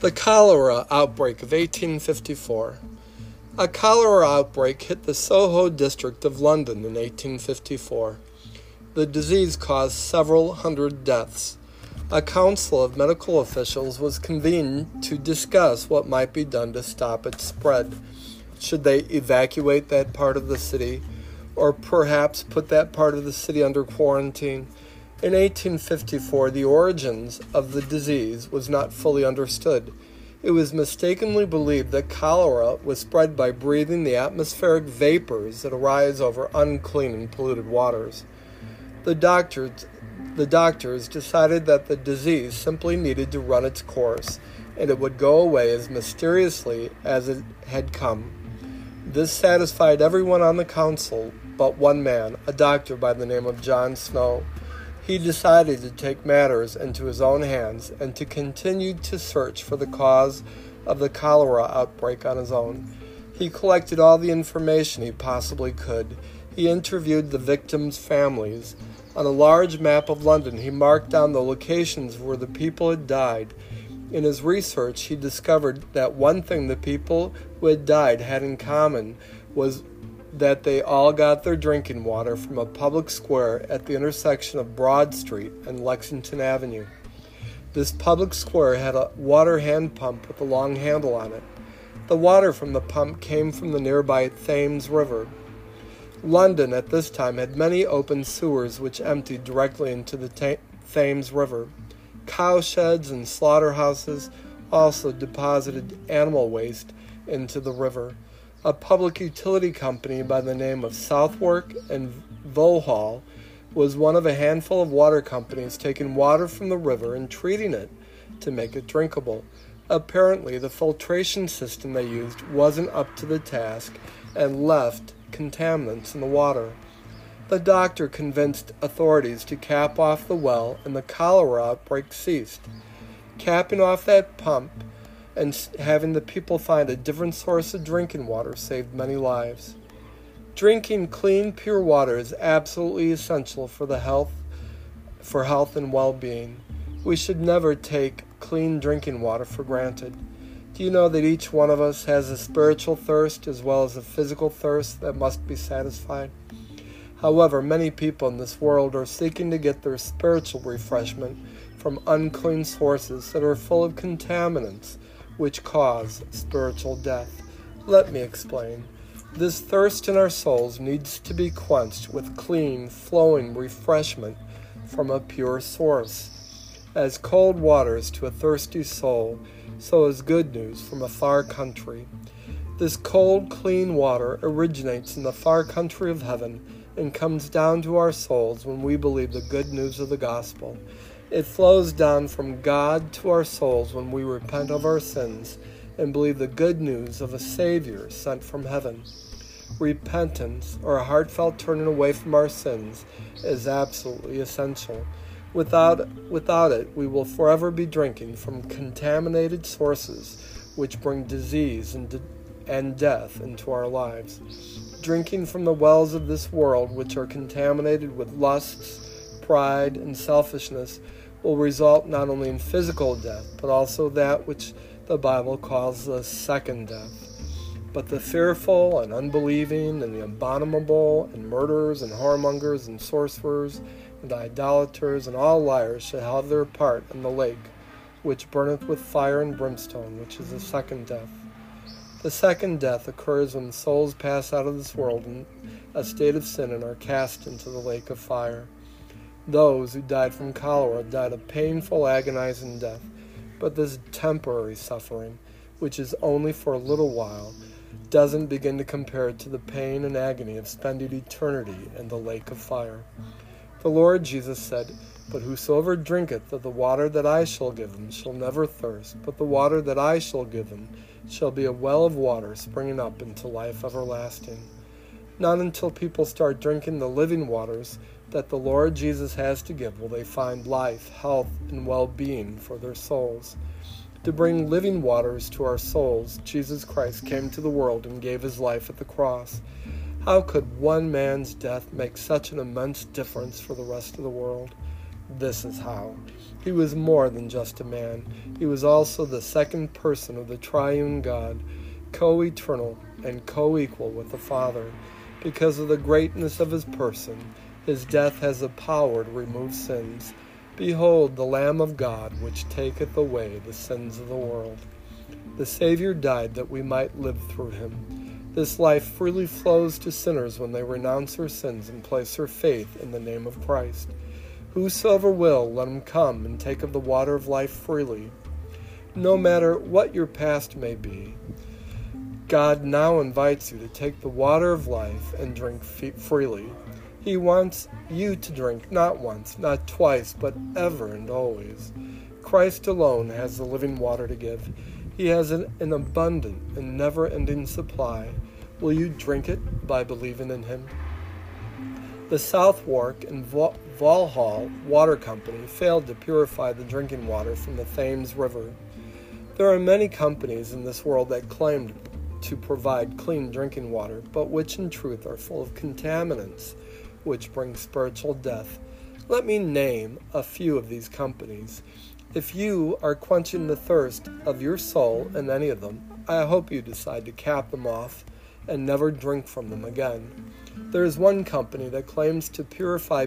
The cholera outbreak of 1854. A cholera outbreak hit the Soho district of London in 1854. The disease caused several hundred deaths. A council of medical officials was convened to discuss what might be done to stop its spread. Should they evacuate that part of the city, or perhaps put that part of the city under quarantine? In 1854, the origins of the disease was not fully understood. It was mistakenly believed that cholera was spread by breathing the atmospheric vapors that arise over unclean and polluted waters. The doctors decided that the disease simply needed to run its course, and it would go away as mysteriously as it had come. This satisfied everyone on the council but one man, a doctor by the name of John Snow. He decided to take matters into his own hands and to continue to search for the cause of the cholera outbreak on his own. He collected all the information he possibly could. He interviewed the victims' families. On a large map of London, he marked down the locations where the people had died. In his research, he discovered that one thing the people who had died had in common was that they all got their drinking water from a public square at the intersection of Broad Street and Lexington Avenue. This public square had a water hand pump with a long handle on it. The water from the pump came from the nearby Thames River. London at this time had many open sewers which emptied directly into the Thames River. Cowsheds and slaughterhouses also deposited animal waste into the river. A public utility company by the name of Southwark and Vauxhall was one of a handful of water companies taking water from the river and treating it to make it drinkable. Apparently, the filtration system they used wasn't up to the task and left contaminants in the water. The doctor convinced authorities to cap off the well, and the cholera outbreak ceased. Capping off that pump and having the people find a different source of drinking water saved many lives. Drinking clean, pure water is absolutely essential for health and well-being. We should never take clean drinking water for granted. Do you know that each one of us has a spiritual thirst as well as a physical thirst that must be satisfied? However, many people in this world are seeking to get their spiritual refreshment from unclean sources that are full of contaminants, which cause spiritual death. Let me explain. This thirst in our souls needs to be quenched with clean, flowing refreshment from a pure source. As cold waters to a thirsty soul, so is good news from a far country. This cold, clean water originates in the far country of heaven and comes down to our souls when we believe the good news of the gospel. It flows down from God to our souls when we repent of our sins and believe the good news of a Savior sent from heaven. Repentance, or a heartfelt turning away from our sins, is absolutely essential. Without it, we will forever be drinking from contaminated sources which bring disease and death into our lives. Drinking from the wells of this world, which are contaminated with lusts, pride, and selfishness, will result not only in physical death, but also that which the Bible calls the second death. But the fearful and unbelieving and the abominable and murderers and whoremongers and sorcerers and idolaters and all liars shall have their part in the lake, which burneth with fire and brimstone, which is the second death. The second death occurs when souls pass out of this world in a state of sin and are cast into the lake of fire. Those who died from cholera died a painful, agonizing death, but this temporary suffering, which is only for a little while, doesn't begin to compare to the pain and agony of spending eternity in the lake of fire. The Lord Jesus said, "But whosoever drinketh of the water that I shall give him shall never thirst, but the water that I shall give him shall be a well of water springing up into life everlasting." Not until people start drinking the living waters that the Lord Jesus has to give will they find life, health, and well-being for their souls. To bring living waters to our souls, Jesus Christ came to the world and gave his life at the cross. How could one man's death make such an immense difference for the rest of the world? This is how. He was more than just a man. He was also the second person of the triune God, co-eternal and co-equal with the Father. Because of the greatness of his person, his death has the power to remove sins. Behold, the Lamb of God, which taketh away the sins of the world. The Savior died that we might live through him. This life freely flows to sinners when they renounce their sins and place their faith in the name of Christ. Whosoever will, let him come and take of the water of life freely. No matter what your past may be, God now invites you to take the water of life and drink freely. He wants you to drink not once, not twice, but ever and always. Christ alone has the living water to give. He has an abundant and never-ending supply. Will you drink it by believing in him? The Southwark and Vauxhall Water Company failed to purify the drinking water from the Thames River. There are many companies in this world that claim to provide clean drinking water, but which in truth are full of contaminants, which bring spiritual death. Let me name a few of these companies. If you are quenching the thirst of your soul in any of them, I hope you decide to cap them off and never drink from them again. There is one company that claims to purify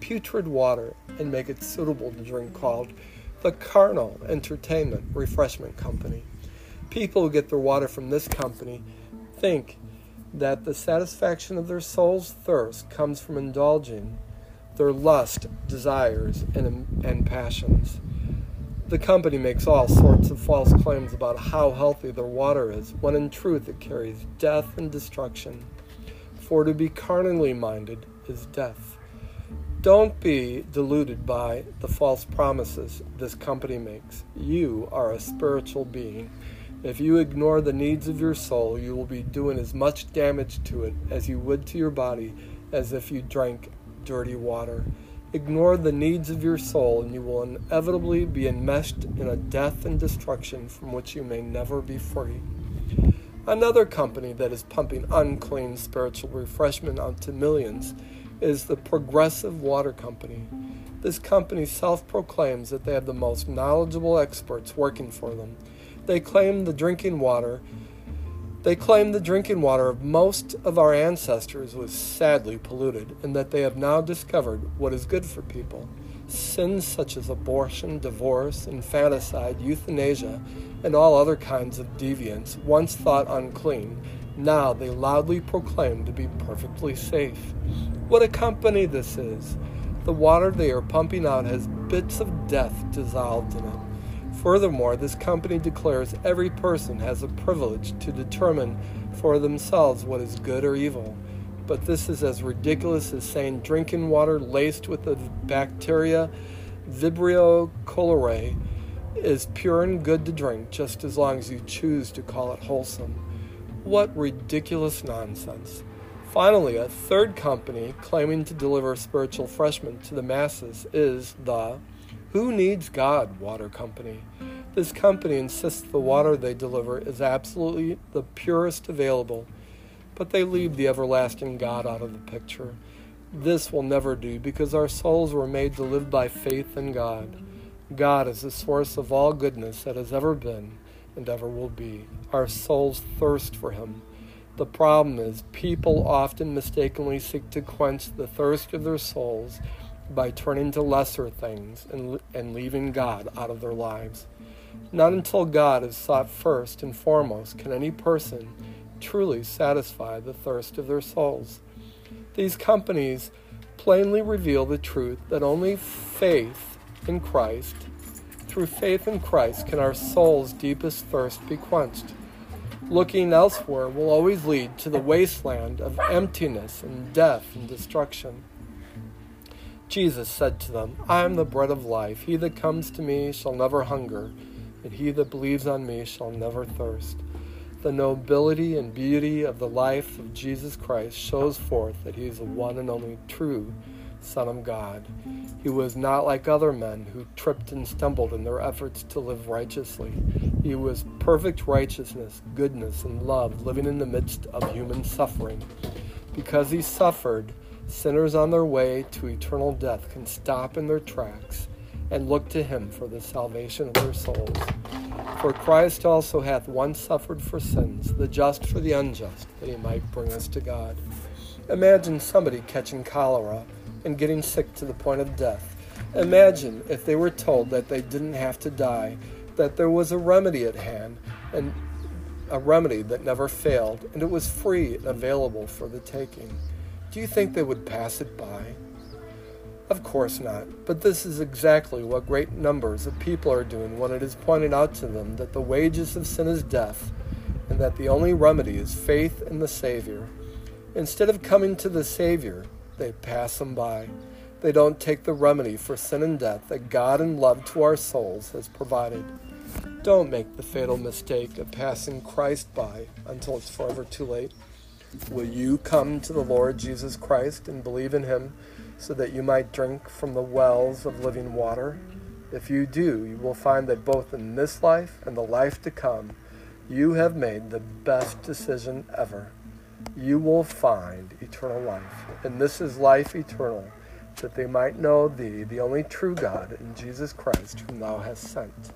putrid water and make it suitable to drink called the Carnal Entertainment Refreshment Company. People who get their water from this company think that the satisfaction of their soul's thirst comes from indulging their lust, desires, and passions. The company makes all sorts of false claims about how healthy their water is, when in truth it carries death and destruction. For to be carnally minded is death. Don't be deluded by the false promises this company makes. You are a spiritual being. If you ignore the needs of your soul, you will be doing as much damage to it as you would to your body, as if you drank dirty water. Ignore the needs of your soul, and you will inevitably be enmeshed in a death and destruction from which you may never be free. Another company that is pumping unclean spiritual refreshment out to millions is the Progressive Water Company. This company self-proclaims that they have the most knowledgeable experts working for them. They claim the drinking water of most of our ancestors was sadly polluted, and that they have now discovered what is good for people. Sins such as abortion, divorce, infanticide, euthanasia, and all other kinds of deviance, once thought unclean, now they loudly proclaim to be perfectly safe. What a company this is! The water they are pumping out has bits of death dissolved in it. Furthermore, this company declares every person has a privilege to determine for themselves what is good or evil. But this is as ridiculous as saying drinking water laced with the bacteria Vibrio cholerae is pure and good to drink, just as long as you choose to call it wholesome. What ridiculous nonsense. Finally, a third company claiming to deliver spiritual refreshment to the masses is the Who Needs God Water Company. This company insists the water they deliver is absolutely the purest available, but they leave the everlasting God out of the picture. This will never do, because our souls were made to live by faith in God. God is the source of all goodness that has ever been and ever will be. Our souls thirst for him. The problem is, people often mistakenly seek to quench the thirst of their souls by turning to lesser things and leaving God out of their lives. Not until God is sought first and foremost can any person truly satisfy the thirst of their souls. These companies plainly reveal the truth that only through faith in Christ can our soul's deepest thirst be quenched. Looking elsewhere will always lead to the wasteland of emptiness and death and destruction. Jesus said to them, I am the bread of life. He that comes to me shall never hunger, and he that believes on me shall never thirst. The nobility and beauty of the life of Jesus Christ shows forth that he is the one and only true Son of God. He was not like other men who tripped and stumbled in their efforts to live righteously. He was perfect righteousness, goodness, and love living in the midst of human suffering. Because he suffered, sinners on their way to eternal death can stop in their tracks and look to him for the salvation of their souls. For Christ also hath once suffered for sins, the just for the unjust, that he might bring us to God. Imagine somebody catching cholera and getting sick to the point of death. Imagine if they were told that they didn't have to die, that there was a remedy at hand, and a remedy that never failed, and it was free and available for the taking. Do you think they would pass it by? Of course not, but this is exactly what great numbers of people are doing when it is pointed out to them that the wages of sin is death, and that the only remedy is faith in the Savior. Instead of coming to the Savior, they pass him by. They don't take the remedy for sin and death that God in love to our souls has provided. Don't make the fatal mistake of passing Christ by until it's forever too late. Will you come to the Lord Jesus Christ and believe in him so that you might drink from the wells of living water? If you do, you will find that both in this life and the life to come, you have made the best decision ever. You will find eternal life, and this is life eternal, that they might know thee, the only true God, and Jesus Christ, whom thou hast sent.